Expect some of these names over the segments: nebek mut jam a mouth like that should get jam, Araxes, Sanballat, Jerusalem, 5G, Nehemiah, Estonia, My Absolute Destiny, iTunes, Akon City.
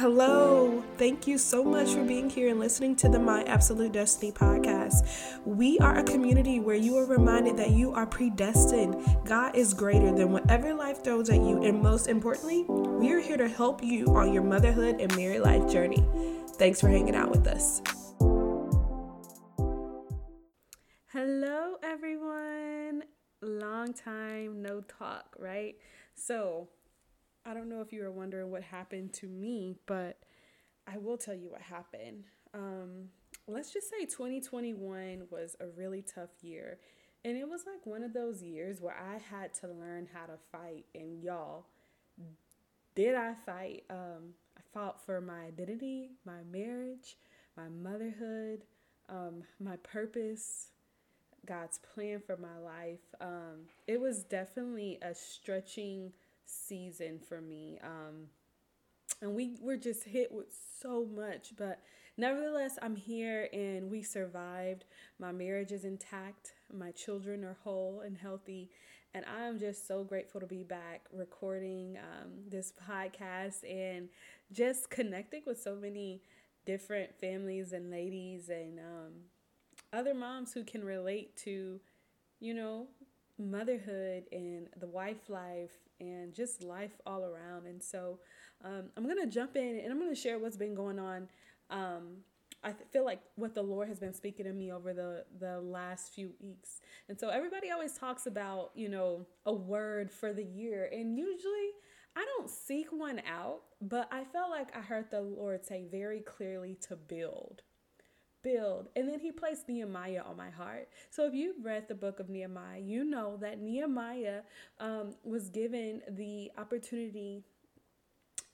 Hello, thank you so much for being here and listening to the My Absolute Destiny podcast. We are a community where you are reminded that you are predestined. God is greater than whatever life throws at you. And most importantly, we are here to help you on your motherhood and married life journey. Thanks for hanging out with us. Hello, everyone. Long time, no talk, right? So I don't know if you were wondering what happened to me, but I will tell you what happened. Let's just say 2021 was a really tough year. And it was like one of those years where I had to learn how to fight. And y'all, did I fight? I fought for my identity, my marriage, my motherhood, my purpose, God's plan for my life. It was definitely a stretching season for me, and we were just hit with so much, but nevertheless I'm here and we survived. My marriage is intact, my children are whole and healthy, and I'm just so grateful to be back recording this podcast and just connecting with so many different families and ladies and other moms who can relate to, you know, motherhood and the wife life and just life all around. And so I'm going to jump in and I'm going to share what's been going on. I feel like what the Lord has been speaking to me over the last few weeks. And so everybody always talks about, you know, a word for the year. And usually I don't seek one out, but I felt like I heard the Lord say very clearly to build. And then he placed Nehemiah on my heart. So if you've read the book of Nehemiah, you know that Nehemiah was given the opportunity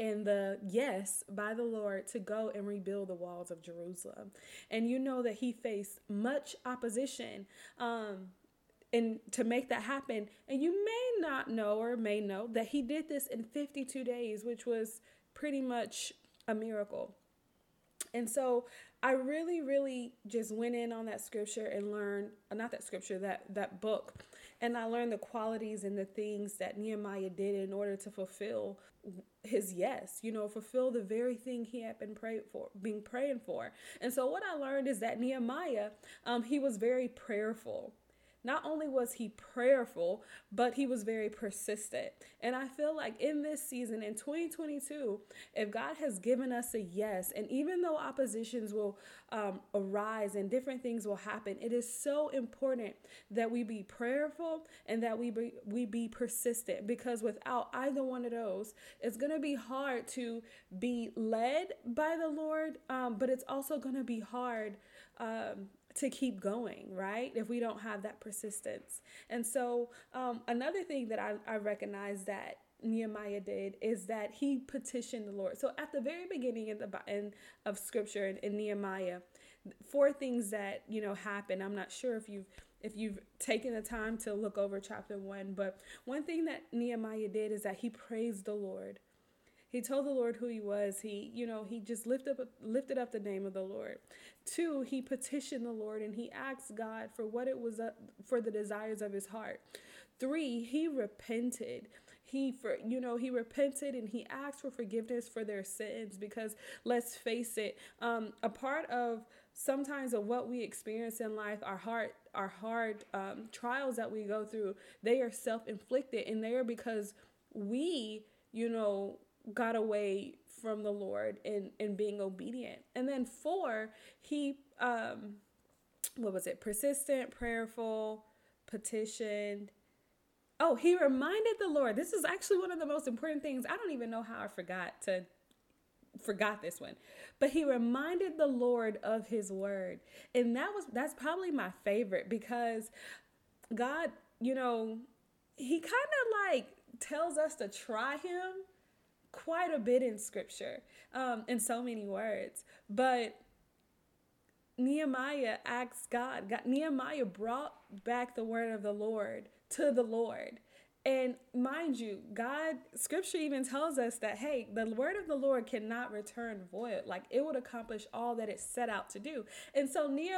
and the yes by the Lord to go and rebuild the walls of Jerusalem. And you know that he faced much opposition and to make that happen. And you may not know or may know that he did this in 52 days, which was pretty much a miracle. And so I really, really just went in on that scripture and learned, not that scripture, that book. And I learned the qualities and the things that Nehemiah did in order to fulfill his yes, you know, fulfill the very thing he had been praying for. And so what I learned is that Nehemiah, he was very prayerful. Not only was he prayerful, but he was very persistent. And I feel like in this season, in 2022, if God has given us a yes, and even though oppositions will arise and different things will happen, it is so important that we be prayerful and that we be persistent, because without either one of those, it's going to be hard to be led by the Lord, but it's also going to be hard to keep going, right? If we don't have that persistence. And so another thing that I recognize that Nehemiah did is that he petitioned the Lord. So at the very beginning of the end of scripture in Nehemiah, four things that, you know, happened. I'm not sure if you've taken the time to look over chapter 1, but one thing that Nehemiah did is that he praised the Lord. He told the Lord who he was. He just lifted up the name of the Lord. 2, he petitioned the Lord and he asked God for what it was for the desires of his heart. 3, he repented. He repented and he asked for forgiveness for their sins, because let's face it, a part of sometimes of what we experience in life, our hard trials that we go through, they are self-inflicted, and they are because we, you know, got away from the Lord and being obedient. And then 4, he, persistent, prayerful, petitioned. Oh, he reminded the Lord. This is actually one of the most important things. I don't even know how I forgot this one, but he reminded the Lord of his word. And that's probably my favorite, because God, you know, he kind of like tells us to try him quite a bit in scripture, in so many words. But Nehemiah asked God. Nehemiah brought back the word of the Lord to the Lord. And mind you, God, scripture even tells us that, hey, the word of the Lord cannot return void. Like, it would accomplish all that it set out to do. And so maybe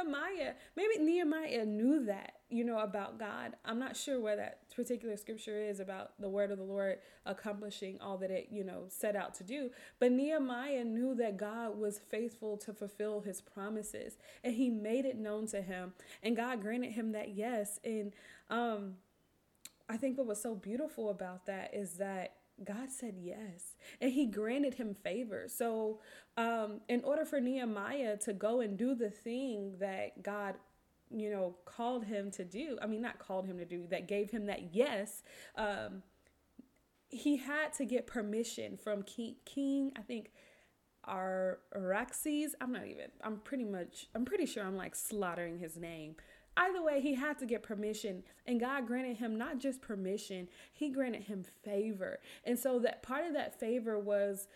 Nehemiah knew that, about God. I'm not sure where that particular scripture is about the word of the Lord accomplishing all that it, set out to do. But Nehemiah knew that God was faithful to fulfill his promises, and he made it known to him, and God granted him that yes. And, I think what was so beautiful about that is that God said yes, and he granted him favor. So in order for Nehemiah to go and do the thing that God, called him to do, that gave him that yes, he had to get permission from King, I think, Araxes. I'm pretty sure I'm like slaughtering his name. Either way, he had to get permission, and God granted him not just permission, he granted him favor. And so that part of that favor was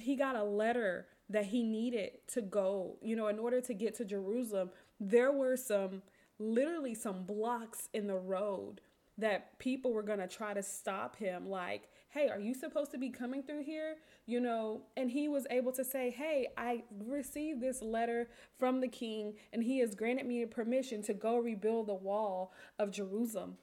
he got a letter that he needed to go, in order to get to Jerusalem. There were some blocks in the road that people were going to try to stop him. Like, hey, are you supposed to be coming through here? And he was able to say, hey, I received this letter from the king, and he has granted me permission to go rebuild the wall of Jerusalem.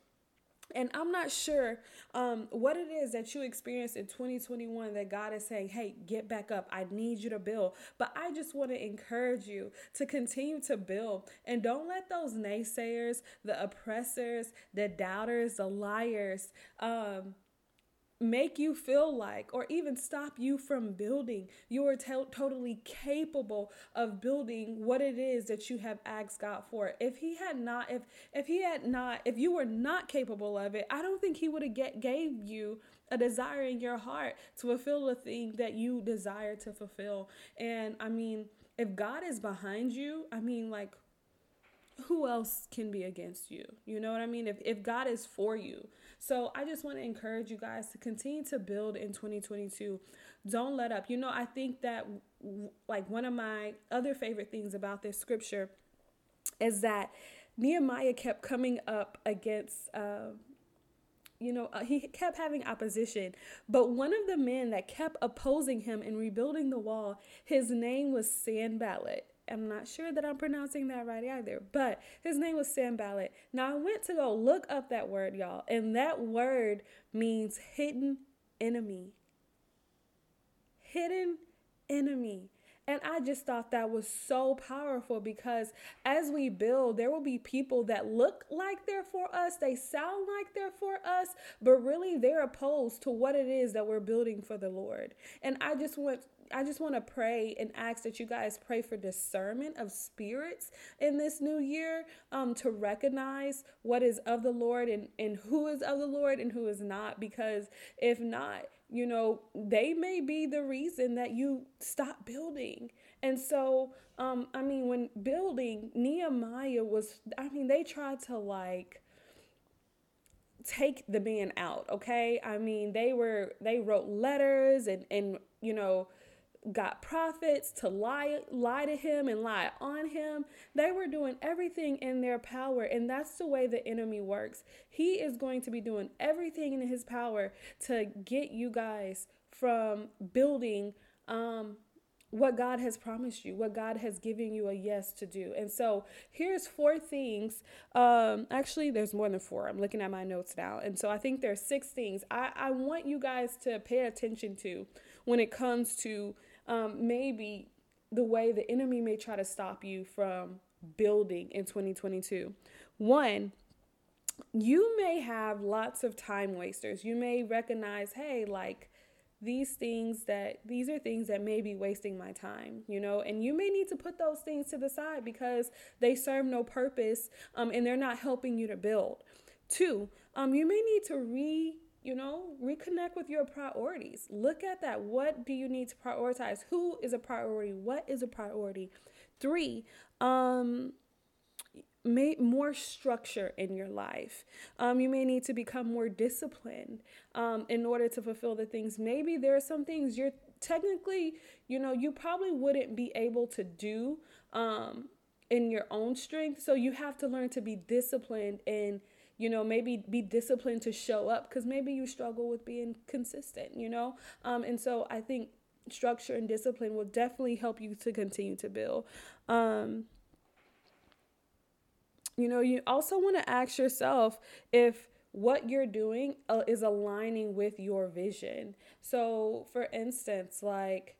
And I'm not sure what it is that you experienced in 2021 that God is saying, hey, get back up. I need you to build. But I just want to encourage you to continue to build. And don't let those naysayers, the oppressors, the doubters, the liars, make you feel like, or even stop you from building. You are totally capable of building what it is that you have asked God for. If you were not capable of it, I don't think he would have gave you a desire in your heart to fulfill the thing that you desire to fulfill. And if God is behind you, who else can be against you? You know what I mean? If God is for you. So I just want to encourage you guys to continue to build in 2022. Don't let up. I think that one of my other favorite things about this scripture is that Nehemiah kept coming up against, he kept having opposition. But one of the men that kept opposing him in rebuilding the wall, his name was Sanballat. I'm not sure that I'm pronouncing that right either, but his name was Sanballat. Now I went to go look up that word, y'all, and that word means hidden enemy. Hidden enemy. And I just thought that was so powerful, because as we build, there will be people that look like they're for us, they sound like they're for us, but really they're opposed to what it is that we're building for the Lord. And I just want to pray and ask that you guys pray for discernment of spirits in this new year, to recognize what is of the Lord and who is of the Lord and who is not. Because if not, they may be the reason that you stop building. And so, when building, Nehemiah was, they tried to take the man out. Okay. They wrote letters and got prophets to lie to him and lie on him. They were doing everything in their power, and that's the way the enemy works. He is going to be doing everything in his power to get you guys from building what God has promised you, what God has given you a yes to do. And so here's 4 things. Actually, there's more than 4. I'm looking at my notes now. And so I think there's 6 things I want you guys to pay attention to when it comes to maybe the way the enemy may try to stop you from building in 2022. 1, you may have lots of time wasters. You may recognize, hey, these are things that may be wasting my time, and you may need to put those things to the side because they serve no purpose, and they're not helping you to build. 2, you may need to reconnect with your priorities. Look at that. What do you need to prioritize? Who is a priority? What is a priority? 3, make more structure in your life. You may need to become more disciplined in order to fulfill the things. Maybe there are some things you're technically, you probably wouldn't be able to do in your own strength. So you have to learn to be disciplined and you know, maybe be disciplined to show up, because maybe you struggle with being consistent, you know. And so I think structure and discipline will definitely help you to continue to build. You know, you also want to ask yourself if what you're doing is aligning with your vision. So, for instance, like,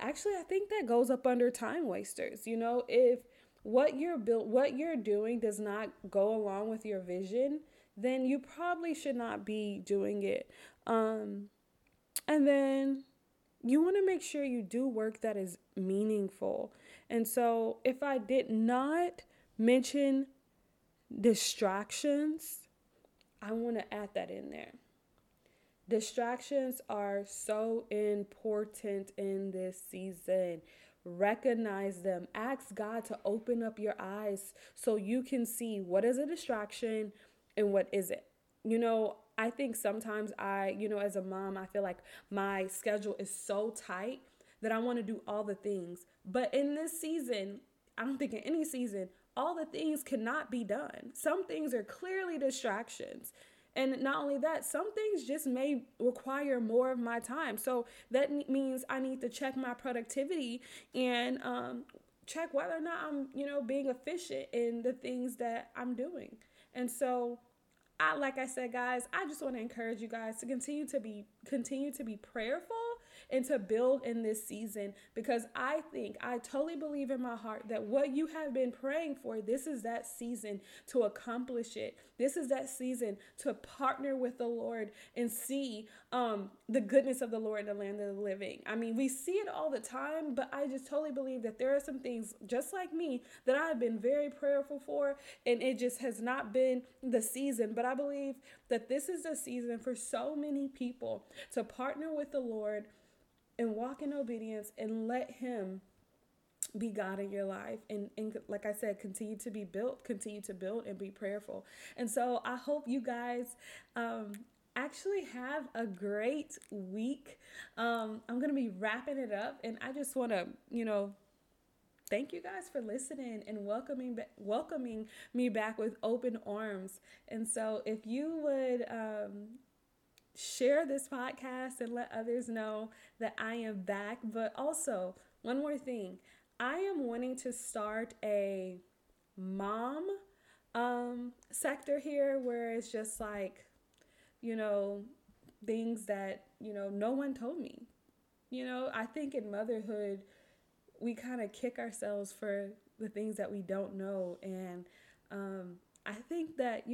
actually, I think that goes up under time wasters. You know, if what you're doing does not go along with your vision, then you probably should not be doing it. And then you want to make sure you do work that is meaningful. And so if I did not mention distractions, I want to add that in there. Distractions are so important in this season. Recognize them. Ask God to open up your eyes so you can see what is a distraction and what isn't. You know, I think sometimes as a mom, I feel like my schedule is so tight that I want to do all the things. But in this season, I don't think in any season, all the things cannot be done. Some things are clearly distractions. And not only that, some things just may require more of my time. So that means I need to check my productivity and check whether or not I'm, being efficient in the things that I'm doing. And so like I said, guys, I just want to encourage you guys to continue to be prayerful and to build in this season, because I totally believe in my heart that what you have been praying for, this is that season to accomplish it. This is that season to partner with the Lord and see the goodness of the Lord in the land of the living. I mean, we see it all the time, but I just totally believe that there are some things, just like me, that I've been very prayerful for, and it just has not been the season. But I believe that this is the season for so many people to partner with the Lord and walk in obedience and let him be God in your life. And like I said, continue to build and be prayerful. And so I hope you guys actually have a great week. I'm going to be wrapping it up, and I just want to, thank you guys for listening and welcoming me back with open arms. And so if you would, share this podcast and let others know that I am back. But also, one more thing, I am wanting to start a mom sector here where it's just like, things that, no one told me. I think in motherhood, we kind of kick ourselves for the things that we don't know. And I think that,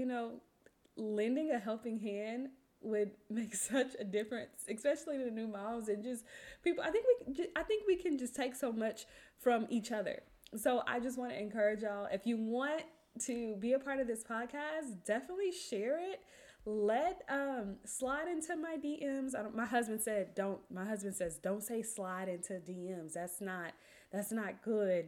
lending a helping hand would make such a difference, especially to new moms and just people. I think we can just take so much from each other. So I just want to encourage y'all, if you want to be a part of this podcast, definitely share it. Let slide into my DMs. My husband says don't say slide into DMs. That's not good.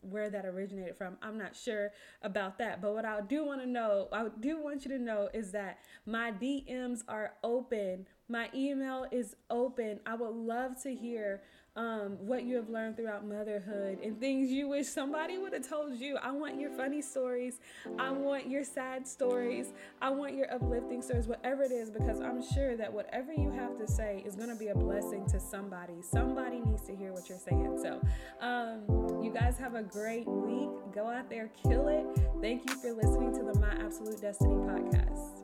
Where that originated from, I'm not sure about that. But what I do want you to know is that my DMs are open. My email is open. I would love to hear what you have learned throughout motherhood and things you wish somebody would have told you. I want your funny stories. I want your sad stories. I want your uplifting stories, whatever it is, because I'm sure that whatever you have to say is going to be a blessing to somebody. Somebody needs to hear what you're saying. So you guys have a great week. Go out there, kill it. Thank you for listening to the My Absolute Destiny podcast.